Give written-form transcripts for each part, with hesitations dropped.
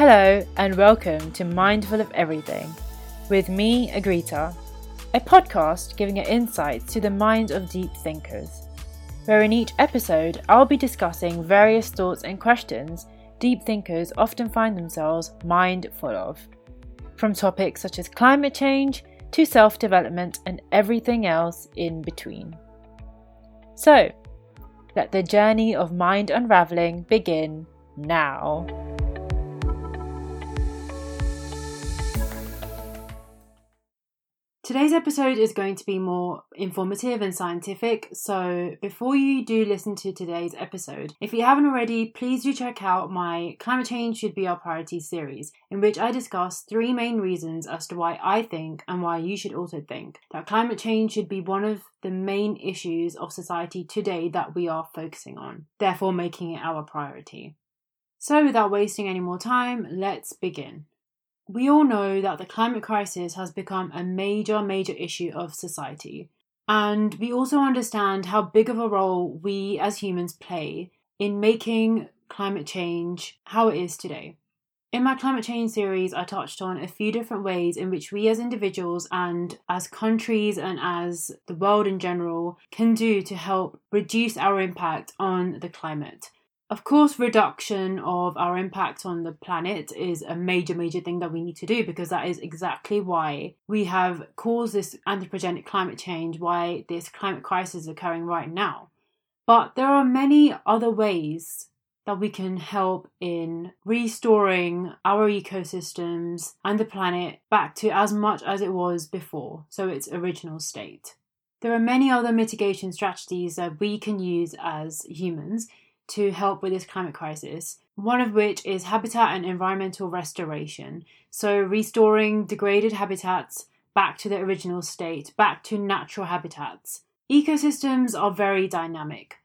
Hello and welcome to Mindful of Everything with me, Agrita, a podcast giving you insights to the minds of deep thinkers, where in each episode I'll be discussing various thoughts and questions deep thinkers often find themselves mindful of, from topics such as climate change to self-development and everything else in between. So, let the journey of mind unravelling begin now. Today's episode is going to be more informative and scientific, so before you do listen to today's episode, if you haven't already, please do check out my Climate Change Should Be Our Priority series, in which I discuss three main reasons as to why I think, and why you should also think, that climate change should be one of the main issues of society today that we are focusing on, therefore making it our priority. So without wasting any more time, let's begin. We all know that the climate crisis has become a major issue of society. And we also understand how big of a role we as humans play in making climate change how it is today. In my climate change series, I touched on a few different ways in which we as individuals and as countries and as the world in general can do to help reduce our impact on the climate. Of course, reduction of our impact on the planet is a major thing that we need to do, because that is exactly why we have caused this anthropogenic climate change, why this climate crisis is occurring right now. But there are many other ways that we can help in restoring our ecosystems and the planet back to as much as it was before, so its original state. There are many other mitigation strategies that we can use as humans to help with this climate crisis, one of which is habitat and environmental restoration. So restoring degraded habitats back to their original state, back to natural habitats. Ecosystems are very dynamic,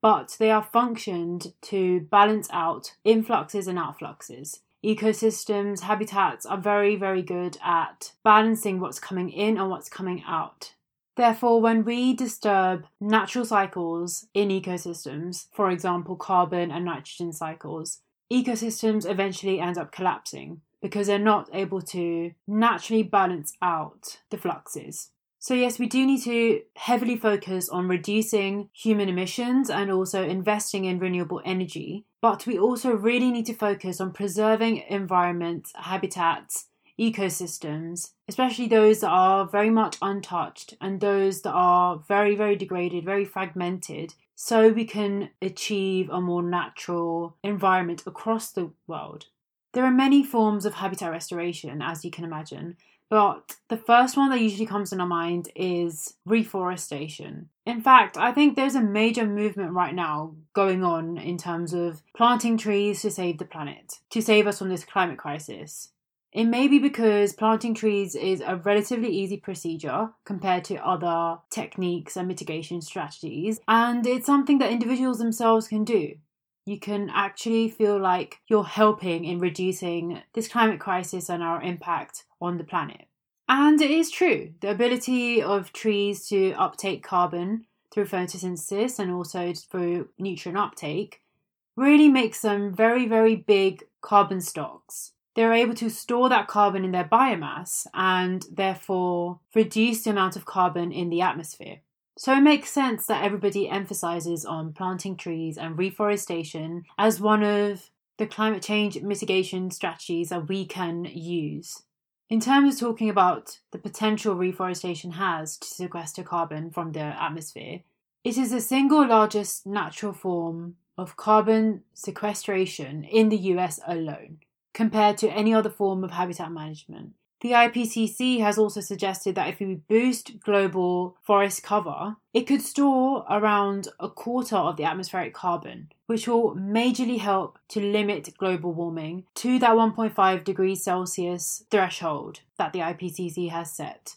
but they are functioned to balance out influxes and outfluxes. Ecosystems, habitats are very good at balancing what's coming in and what's coming out. Therefore, when we disturb natural cycles in ecosystems, for example, carbon and nitrogen cycles, ecosystems eventually end up collapsing because they're not able to naturally balance out the fluxes. So yes, we do need to heavily focus on reducing human emissions and also investing in renewable energy. But we also really need to focus on preserving environments, habitats, ecosystems, especially those that are very much untouched and those that are very degraded, very fragmented, so we can achieve a more natural environment across the world. There are many forms of habitat restoration, as you can imagine, but the first one that usually comes to our mind is reforestation. In fact, I think there's a major movement right now going on in terms of planting trees to save the planet, to save us from this climate crisis. It may be because planting trees is a relatively easy procedure compared to other techniques and mitigation strategies, and it's something that individuals themselves can do. You can actually feel like you're helping in reducing this climate crisis and our impact on the planet. And it is true, the ability of trees to uptake carbon through photosynthesis and also through nutrient uptake really makes them very big carbon stocks. They're able to store that carbon in their biomass and therefore reduce the amount of carbon in the atmosphere. So it makes sense that everybody emphasises on planting trees and reforestation as one of the climate change mitigation strategies that we can use. In terms of talking about the potential reforestation has to sequester carbon from the atmosphere, it is the single largest natural form of carbon sequestration in the US alone, compared to any other form of habitat management. The IPCC has also suggested that if we boost global forest cover, it could store around a quarter of the atmospheric carbon, which will majorly help to limit global warming to that 1.5 degrees Celsius threshold that the IPCC has set.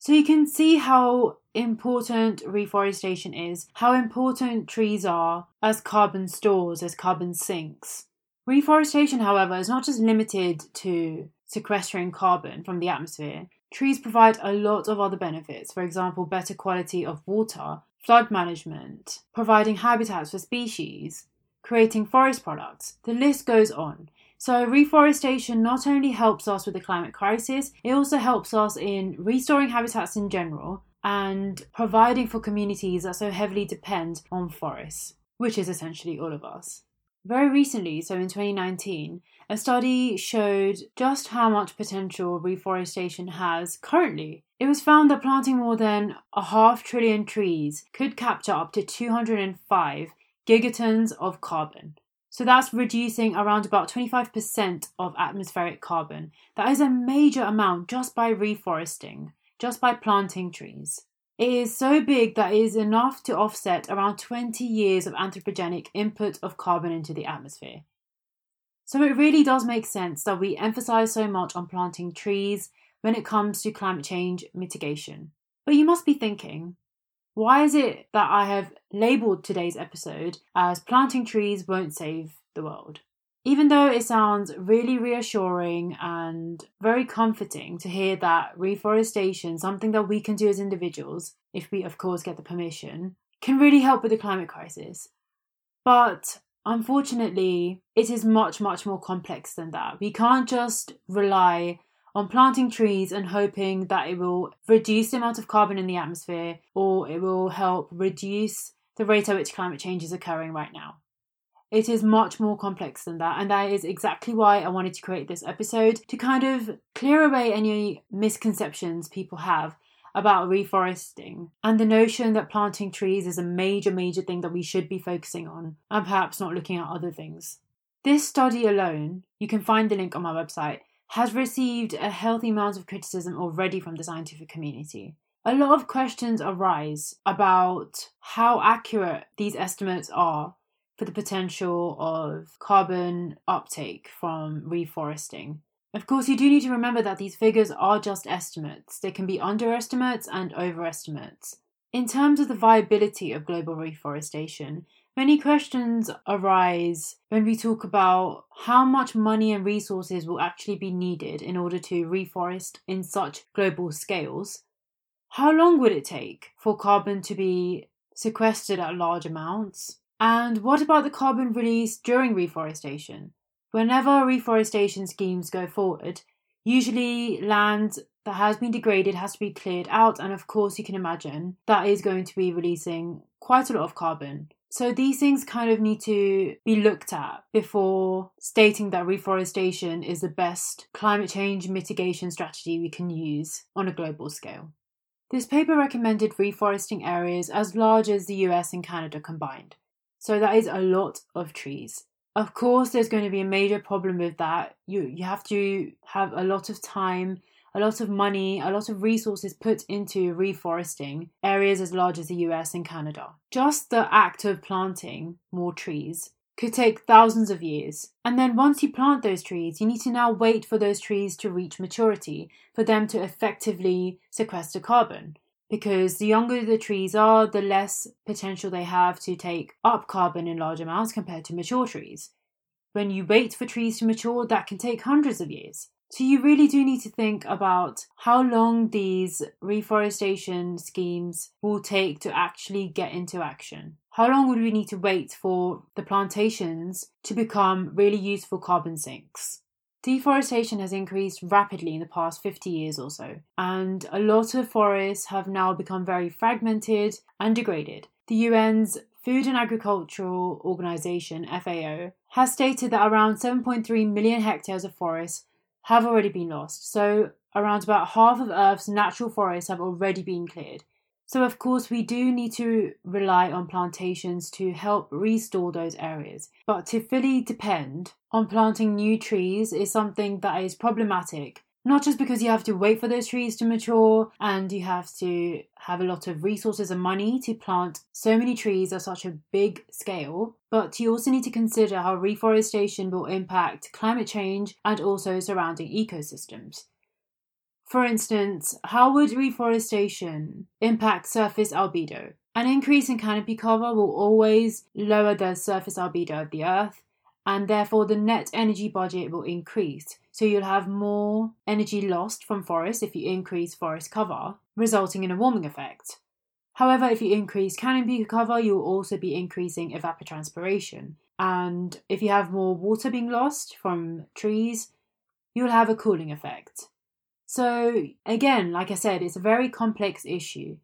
So you can see how important reforestation is, how important trees are as carbon stores, as carbon sinks. Reforestation, however, is not just limited to sequestering carbon from the atmosphere. Trees provide a lot of other benefits, for example, better quality of water, flood management, providing habitats for species, creating forest products. The list goes on. So reforestation not only helps us with the climate crisis, it also helps us in restoring habitats in general and providing for communities that so heavily depend on forests, which is essentially all of us. Very recently, so in 2019, a study showed just how much potential reforestation has currently. It was found that planting more than 500 billion trees could capture up to 205 gigatons of carbon. So that's reducing around about 25% of atmospheric carbon. That is a major amount just by reforesting, just by planting trees. It is so big that it is enough to offset around 20 years of anthropogenic input of carbon into the atmosphere. So it really does make sense that we emphasise so much on planting trees when it comes to climate change mitigation. But you must be thinking, why is it that I have labelled today's episode as Planting Trees Won't Save the World? Even though it sounds really reassuring and very comforting to hear that reforestation, something that we can do as individuals, if we of course get the permission, can really help with the climate crisis. But unfortunately, it is much, much more complex than that. We can't just rely on planting trees and hoping that it will reduce the amount of carbon in the atmosphere or it will help reduce the rate at which climate change is occurring right now. It is much more complex than that, and that is exactly why I wanted to create this episode, to kind of clear away any misconceptions people have about reforesting and the notion that planting trees is a major, major thing that we should be focusing on and perhaps not looking at other things. This study alone, you can find the link on my website, has received a healthy amount of criticism already from the scientific community. A lot of questions arise about how accurate these estimates are for the potential of carbon uptake from reforesting. Of course, you do need to remember that these figures are just estimates. There can be underestimates and overestimates. In terms of the viability of global reforestation, many questions arise when we talk about how much money and resources will actually be needed in order to reforest in such global scales. How long would it take for carbon to be sequestered at large amounts? And what about the carbon released during reforestation? Whenever reforestation schemes go forward, usually land that has been degraded has to be cleared out, and of course you can imagine that is going to be releasing quite a lot of carbon. So these things kind of need to be looked at before stating that reforestation is the best climate change mitigation strategy we can use on a global scale. This paper recommended reforesting areas as large as the US and Canada combined. So that is a lot of trees. Of course, there's going to be a major problem with that. You have to have a lot of time, a lot of money, a lot of resources put into reforesting areas as large as the US and Canada. Just the act of planting more trees could take thousands of years. And then once you plant those trees, you need to now wait for those trees to reach maturity for them to effectively sequester carbon. Because the younger the trees are, the less potential they have to take up carbon in large amounts compared to mature trees. When you wait for trees to mature, that can take hundreds of years. So you really do need to think about how long these reforestation schemes will take to actually get into action. How long would we need to wait for the plantations to become really useful carbon sinks? Deforestation has increased rapidly in the past 50 years or so, and a lot of forests have now become very fragmented and degraded. The UN's Food and Agricultural Organization, FAO, has stated that around 7.3 million hectares of forests have already been lost, so around about half of Earth's natural forests have already been cleared. So of course we do need to rely on plantations to help restore those areas. But to fully depend on planting new trees is something that is problematic. Not just because you have to wait for those trees to mature and you have to have a lot of resources and money to plant so many trees at such a big scale, but you also need to consider how reforestation will impact climate change and also surrounding ecosystems. For instance, how would reforestation impact surface albedo? An increase in canopy cover will always lower the surface albedo of the Earth, and therefore the net energy budget will increase. So you'll have more energy lost from forests if you increase forest cover, resulting in a warming effect. However, if you increase canopy cover, you'll also be increasing evapotranspiration. And if you have more water being lost from trees, you'll have a cooling effect. So again, like I said, it's a very complex issue.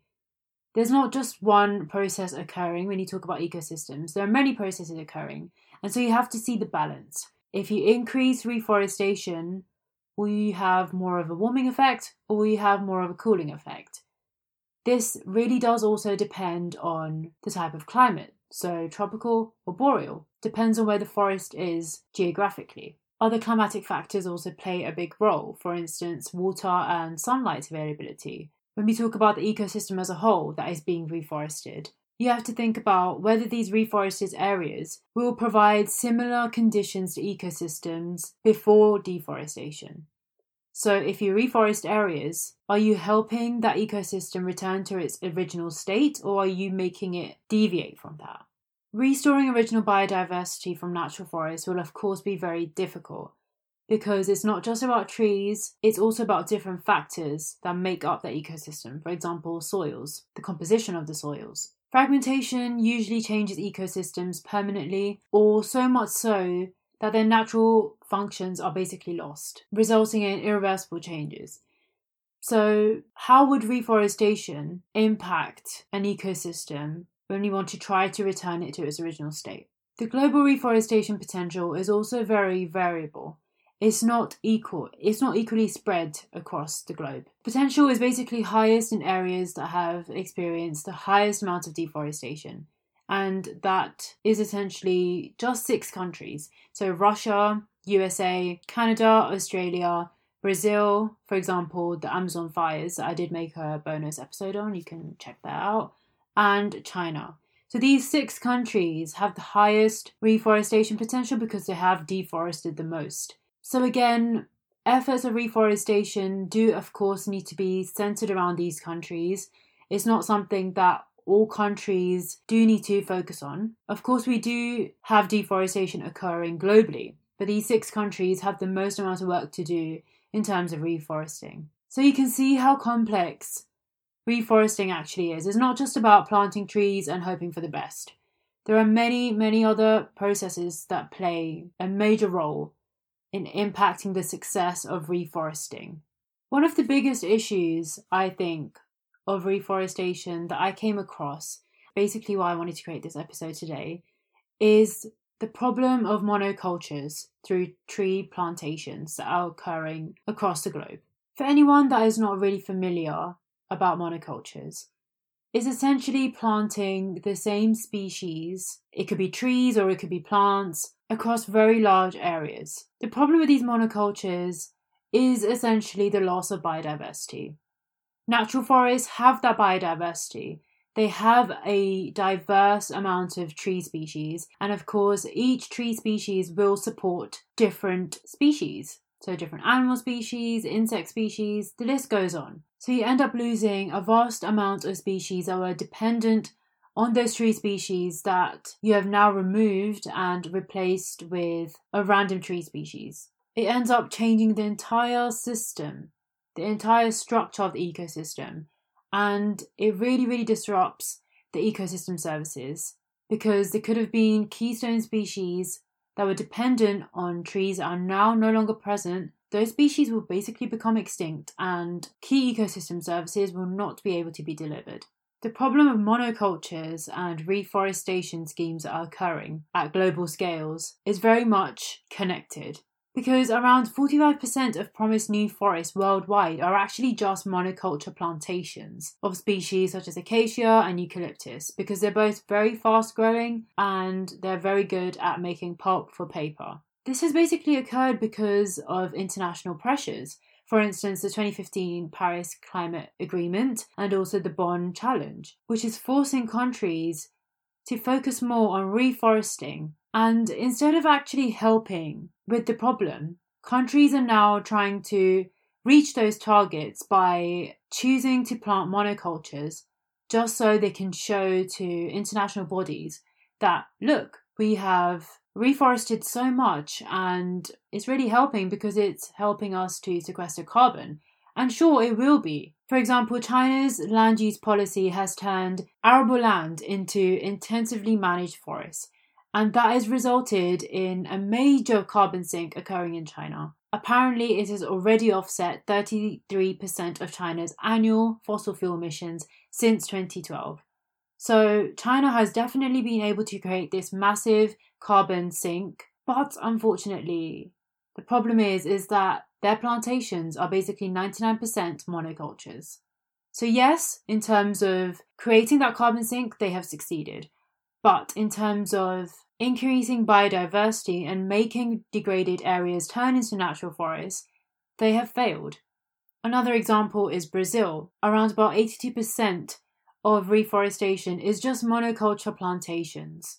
There's not just one process occurring when you talk about ecosystems. There are many processes occurring. And so you have to see the balance. If you increase reforestation, will you have more of a warming effect or will you have more of a cooling effect? This really does also depend on the type of climate. So tropical or boreal depends on where the forest is geographically. Other climatic factors also play a big role. For instance, water and sunlight availability. When we talk about the ecosystem as a whole that is being reforested, you have to think about whether these reforested areas will provide similar conditions to ecosystems before deforestation. So if you reforest areas, are you helping that ecosystem return to its original state, or are you making it deviate from that? Restoring original biodiversity from natural forests will of course be very difficult, because it's not just about trees, it's also about different factors that make up the ecosystem. For example, soils, the composition of the soils. Fragmentation usually changes ecosystems permanently, or so much so that their natural functions are basically lost, resulting in irreversible changes. So how would reforestation impact an ecosystem when we want to try to return it to its original state? The global reforestation potential is also very variable. It's not equal. It's not equally spread across the globe. Potential is basically highest in areas that have experienced the highest amount of deforestation. And that is essentially just 6 countries. So Russia, USA, Canada, Australia, Brazil, for example, the Amazon fires that I did make a bonus episode on. You can check that out. And China. So these 6 countries have the highest reforestation potential because they have deforested the most. So again, efforts of reforestation do, of course, need to be centered around these countries. It's not something that all countries do need to focus on. Of course, we do have deforestation occurring globally, but these 6 countries have the most amount of work to do in terms of reforesting. So you can see how complex reforesting actually is. It's not just about planting trees and hoping for the best. There are many, many other processes that play a major role in impacting the success of reforesting. One of the biggest issues, I think, of reforestation that I came across, basically why I wanted to create this episode today, is the problem of monocultures through tree plantations that are occurring across the globe. For anyone that is not really familiar about monocultures, it's essentially planting the same species, it could be trees or it could be plants, across very large areas. The problem with these monocultures is essentially the loss of biodiversity. Natural forests have that biodiversity. They have a diverse amount of tree species, and of course each tree species will support different species. So different animal species, insect species, the list goes on. So you end up losing a vast amount of species that were dependent on those tree species that you have now removed and replaced with a random tree species. It ends up changing the entire system, the entire structure of the ecosystem, and it really, really disrupts the ecosystem services, because there could have been keystone species that were dependent on trees are now no longer present. Those species will basically become extinct and key ecosystem services will not be able to be delivered. The problem of monocultures and reforestation schemes that are occurring at global scales is very much connected, because around 45% of promised new forests worldwide are actually just monoculture plantations of species such as acacia and eucalyptus, because they're both very fast growing and they're very good at making pulp for paper. This has basically occurred because of international pressures. For instance, the 2015 Paris Climate Agreement and also the Bonn Challenge, which is forcing countries to focus more on reforesting. And instead of actually helping with the problem, countries are now trying to reach those targets by choosing to plant monocultures just so they can show to international bodies that, look, we have reforested so much and it's really helping because it's helping us to sequester carbon. And sure, it will be. For example, China's land use policy has turned arable land into intensively managed forests, and that has resulted in a major carbon sink occurring in China. Apparently, it has already offset 33% of China's annual fossil fuel emissions since 2012. So China has definitely been able to create this massive carbon sink, but unfortunately, the problem is that their plantations are basically 99% monocultures. So yes, in terms of creating that carbon sink, they have succeeded. But in terms of increasing biodiversity and making degraded areas turn into natural forests, they have failed. Another example is Brazil. Around about 82% of reforestation is just monoculture plantations.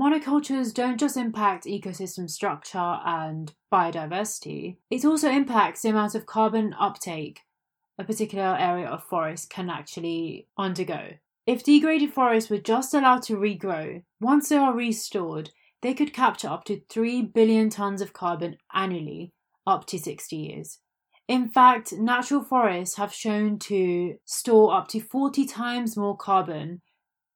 Monocultures don't just impact ecosystem structure and biodiversity, it also impacts the amount of carbon uptake a particular area of forest can actually undergo. If degraded forests were just allowed to regrow, once they are restored, they could capture up to 3 billion tons of carbon annually, up to 60 years. In fact, natural forests have shown to store up to 40 times more carbon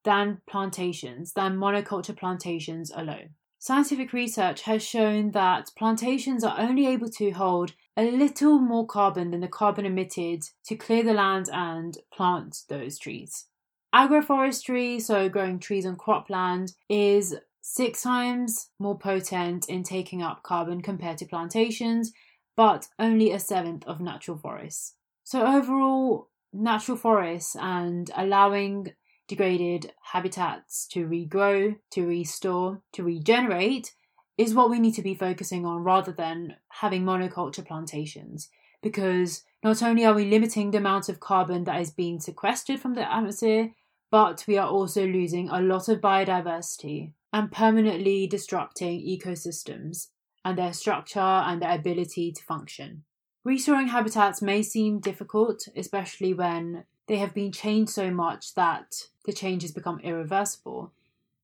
than monoculture plantations alone. Scientific research has shown that plantations are only able to hold a little more carbon than the carbon emitted to clear the land and plant those trees. Agroforestry, so growing trees on cropland, is 6 times more potent in taking up carbon compared to plantations, but only a 7th of natural forests. So overall, natural forests and allowing degraded habitats to regrow, to restore, to regenerate is what we need to be focusing on rather than having monoculture plantations, because not only are we limiting the amount of carbon that is being sequestered from the atmosphere, but we are also losing a lot of biodiversity and permanently disrupting ecosystems and their structure and their ability to function. Restoring habitats may seem difficult, especially when they have been changed so much that the changes become irreversible.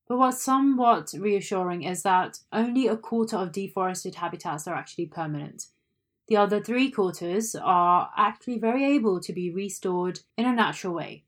But what's somewhat reassuring is that only a quarter of deforested habitats are actually permanent. The other 3/4 are actually very able to be restored in a natural way.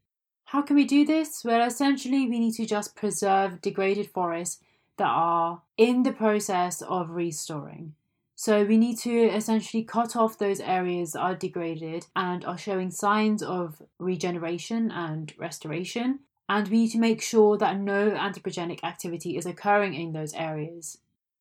How can we do this? Well, essentially we need to just preserve degraded forests that are in the process of restoring. So we need to essentially cut off those areas that are degraded and are showing signs of regeneration and restoration. And we need to make sure that no anthropogenic activity is occurring in those areas.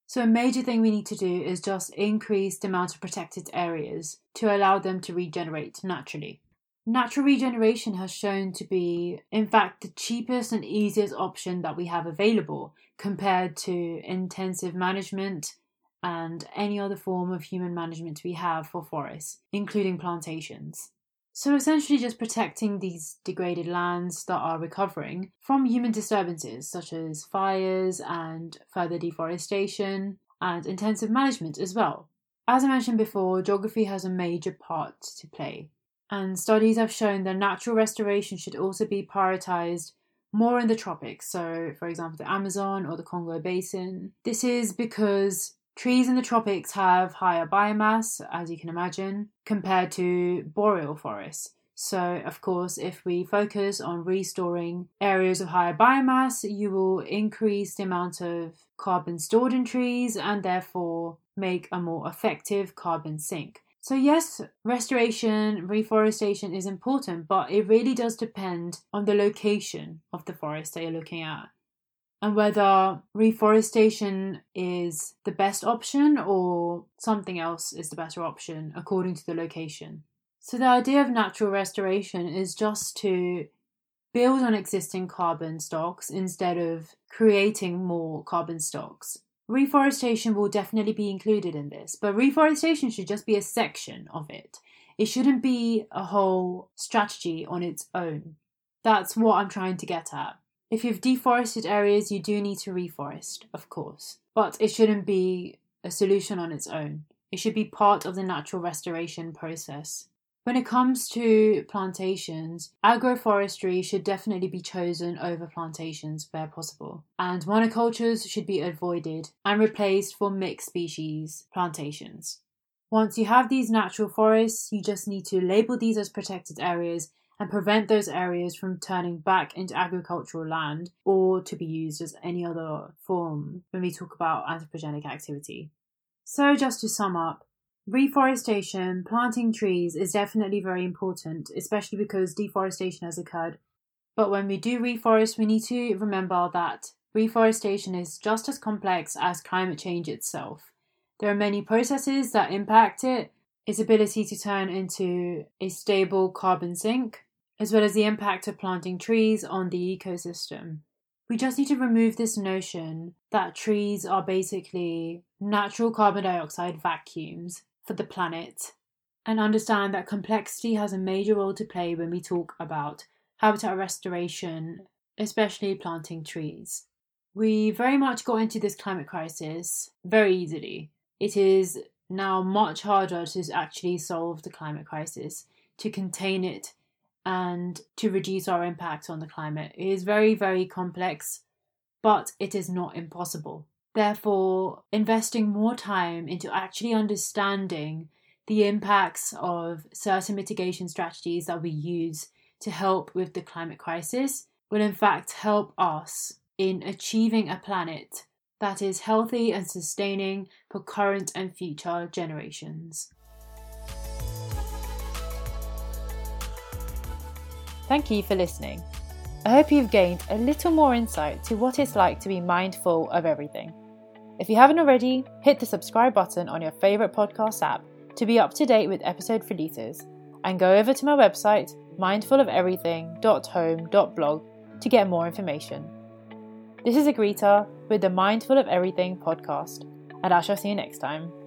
So a major thing we need to do is just increase the amount of protected areas to allow them to regenerate naturally. Natural regeneration has shown to be, in fact, the cheapest and easiest option that we have available compared to intensive management and any other form of human management we have for forests, including plantations. So essentially just protecting these degraded lands that are recovering from human disturbances such as fires and further deforestation and intensive management as well. As I mentioned before, geography has a major part to play, and studies have shown that natural restoration should also be prioritised more in the tropics, so for example the Amazon or the Congo Basin. This is because trees in the tropics have higher biomass, as you can imagine, compared to boreal forests. So, of course, if we focus on restoring areas of higher biomass, you will increase the amount of carbon stored in trees and therefore make a more effective carbon sink. So yes, restoration, reforestation is important, but it really does depend on the location of the forest that you're looking at, and whether reforestation is the best option or something else is the better option according to the location. So the idea of natural restoration is just to build on existing carbon stocks instead of creating more carbon stocks. Reforestation will definitely be included in this, but reforestation should just be a section of it. It shouldn't be a whole strategy on its own. That's what I'm trying to get at. If you've deforested areas, you do need to reforest, of course, but it shouldn't be a solution on its own. It should be part of the natural restoration process. When it comes to plantations, agroforestry should definitely be chosen over plantations where possible, and monocultures should be avoided and replaced for mixed species plantations. Once you have these natural forests, you just need to label these as protected areas and prevent those areas from turning back into agricultural land or to be used as any other form when we talk about anthropogenic activity. So just to sum up, reforestation, planting trees is definitely very important, especially because deforestation has occurred. But when we do reforest, we need to remember that reforestation is just as complex as climate change itself. There are many processes that impact it, its ability to turn into a stable carbon sink, as well as the impact of planting trees on the ecosystem. We just need to remove this notion that trees are basically natural carbon dioxide vacuums for the planet, and understand that complexity has a major role to play when we talk about habitat restoration, especially planting trees. We very much got into this climate crisis very easily. It is now much harder to actually solve the climate crisis, to contain it, and to reduce our impact on the climate. It is very, very complex, but it is not impossible. Therefore, investing more time into actually understanding the impacts of certain mitigation strategies that we use to help with the climate crisis will in fact help us in achieving a planet that is healthy and sustaining for current and future generations. Thank you for listening. I hope you've gained a little more insight to what it's like to be mindful of everything. If you haven't already, hit the subscribe button on your favourite podcast app to be up to date with episode releases, and go over to my website mindfulofeverything.home.blog to get more information. This is Agrita with the Mindful of Everything podcast, and I shall see you next time.